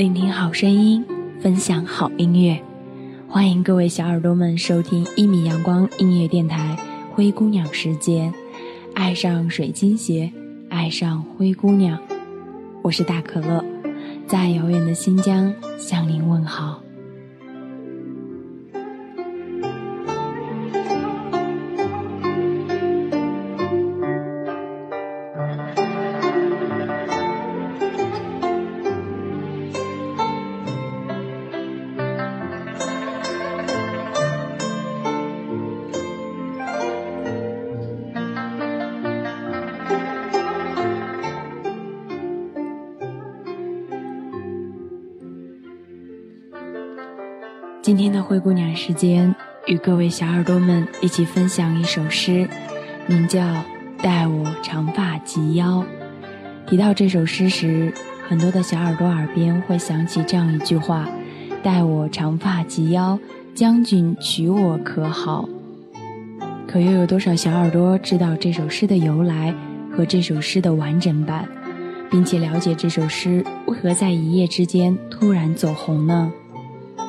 聆听好声音，分享好音乐，欢迎各位小耳朵们收听1米阳光音乐电台灰姑娘时间，爱上水晶鞋，爱上灰姑娘。我是大可乐，在遥远的新疆向您问好。今天的灰姑娘时间，与各位小耳朵们一起分享一首诗，名叫《待我长发及腰》。提到这首诗时，很多的小耳朵耳边会想起这样一句话：待我长发及腰，将军娶我可好？可又有多少小耳朵知道这首诗的由来和这首诗的完整版，并且了解这首诗为何在一夜之间突然走红呢？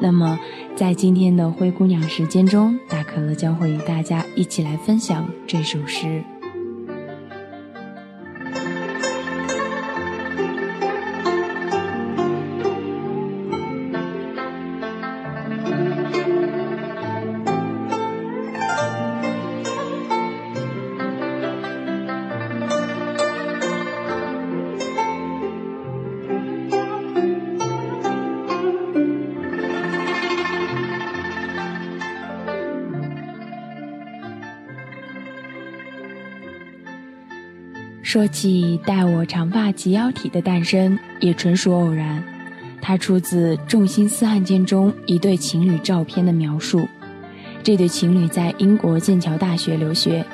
那么在今天的灰姑娘时间中，大可乐将会与大家一起来分享这首诗。说起带我长发及腰体的诞生，也纯属偶然。它出自众心思案件中一对情侣照片的描述。这对情侣在英国剑桥大学留学，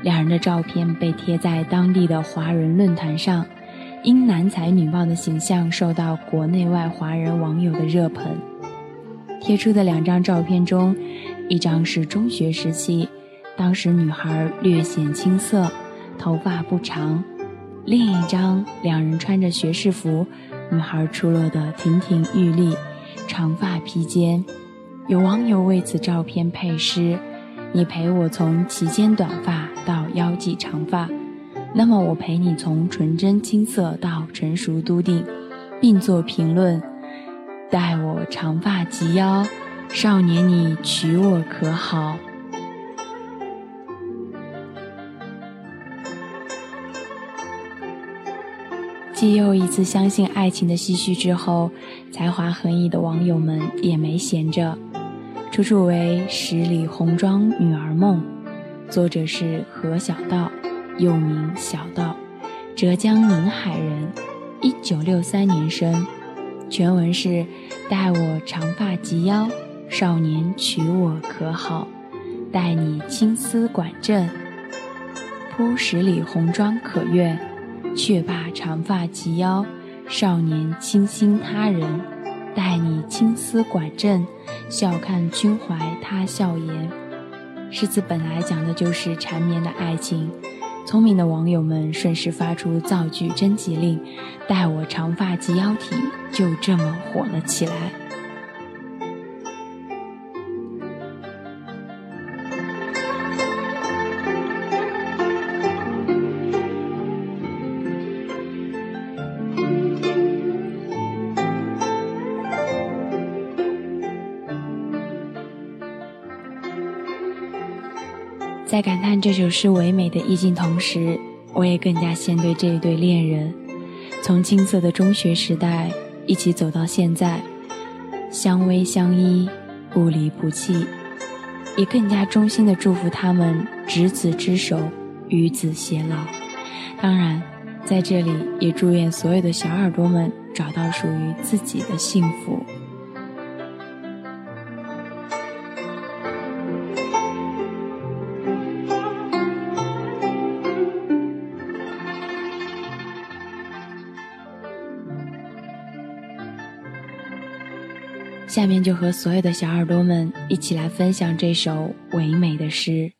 两人的照片被贴在当地的华人论坛上，因男才女貌的形象受到国内外华人网友的热捧。贴出的两张照片中，一张是中学时期，当时女孩略显青涩，头发不长，另一张两人穿着学士服，女孩出落得亭亭玉立，长发披肩。有网友为此照片配诗：你陪我从齐肩短发到腰际长发，那么我陪你从纯真青涩到成熟笃定。并作评论：待我长发及腰，少年你娶我可好？继又一次相信爱情的唏嘘之后，才华横溢的网友们也没闲着。楚楚为《十里红妆女儿梦》，作者是何小道，又名小道，浙江宁海人，1963年生。全文是：待我长发及腰，少年娶我可好？待你青丝管正，铺十里红妆可愿？却把长发及腰，少年倾心他人。待你青丝管正，笑看君怀他笑颜。诗词本来讲的就是缠绵的爱情，聪明的网友们顺势发出造句征集令，待我长发及腰体就这么火了起来。在感叹这首诗唯美的意境同时，我也更加羡对这一对恋人，从青涩的中学时代一起走到现在，相偎相依，不离不弃，也更加衷心地祝福他们执子之手，与子偕老。当然，在这里也祝愿所有的小耳朵们找到属于自己的幸福。下面就和所有的小耳朵们一起来分享这首唯美的诗。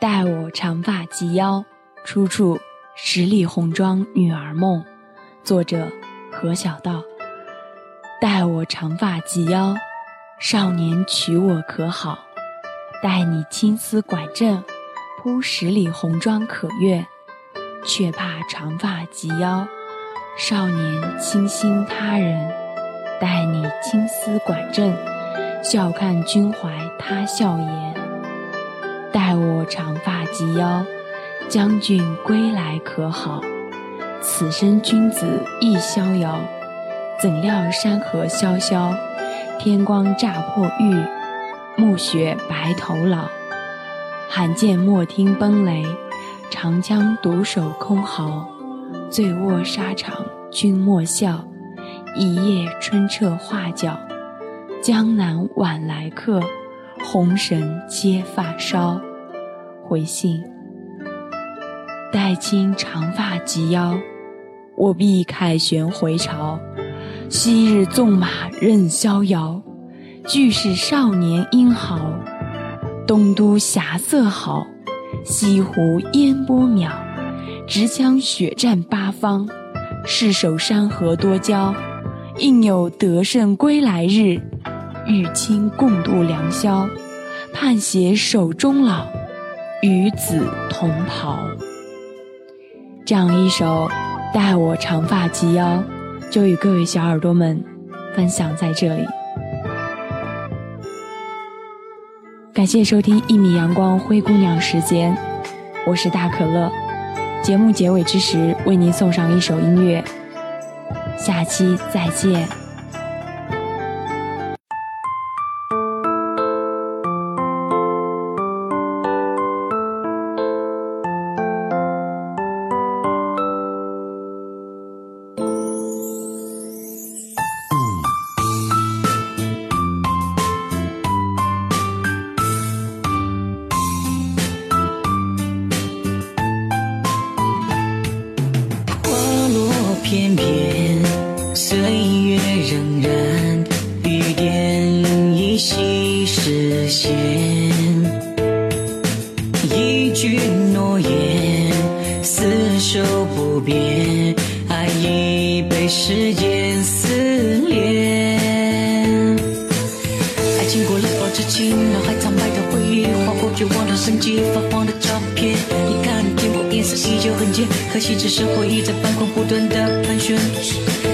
待我长发及腰，出处十里红妆女儿梦，作者何小道。待我长发及腰，少年娶我可好？待你青丝管正，铺十里红妆可悦。却怕长发及腰，少年倾心他人。待你青丝管正，笑看君怀他笑颜。待我长发及腰，将军归来可好？此生君子亦逍遥，怎料山河萧萧，天光乍破玉，暮雪白头老。罕见莫听崩雷，长枪独守空壕。醉卧沙场君莫笑，一夜春彻画角。江南晚来客，红绳皆发梢。回信：待卿长发及腰，我必凯旋回朝。昔日纵马任逍遥，俱是少年英豪。东都霞色好，西湖烟波渺。直枪血战八方，誓守山河多娇。应有得胜归来日，与卿共度良宵。盼携手终老，与子同袍。这样一首《待我长发及腰》就与各位小耳朵们分享在这里。感谢收听一米阳光灰姑娘时间，我是大可乐。节目结尾之时，为您送上一首音乐，下期再见。偏偏岁月仍然，雨点依稀视线。一句诺言，厮守不变，爱已被时间撕裂。爱情过了保质期，脑海苍白的回忆，划过绝望的生机，发黄的照片。你看见我颜色依旧很浅，可惜只是回忆在泛光不断的。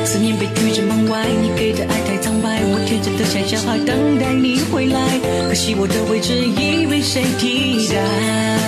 思念被拒之门外，你给的爱太苍白，我天真的想象还等待你回来，可惜我的位置已被谁替代。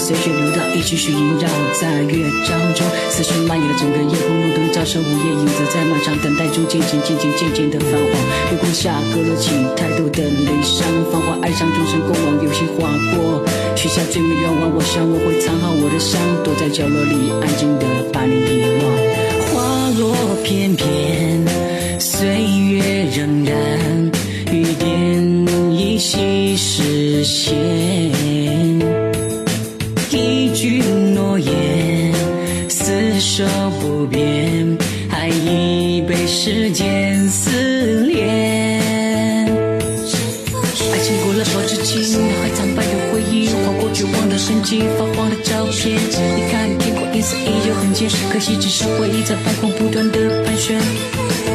随雪流淌，一曲曲萦绕在乐章中，思绪蔓延了整个夜空。路灯照射午夜影子，在漫长等待中渐渐的泛黄。月光下勾勒起太多的离殇，繁华爱上终身过往，有心划过，许下最美愿望。我想我会藏好我的伤，躲在角落里安静的把你遗忘。花落翩翩，岁月仍然，雨点依稀视线。句诺言，厮守不变，爱已被时间撕裂。爱情过了保质期，脑海苍白的回忆，划过绝望的生机，发黄的照片。你看天空颜色依旧很浅，可惜只是回忆在泛黄不断的盘旋。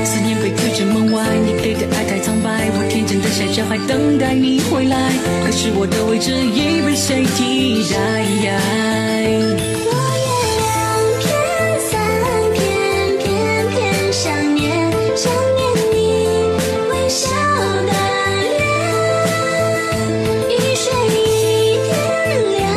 思念被拒之门外，你给的爱太苍白，我天真的想象还等待你回来，可是我的位置已被谁替代。月亮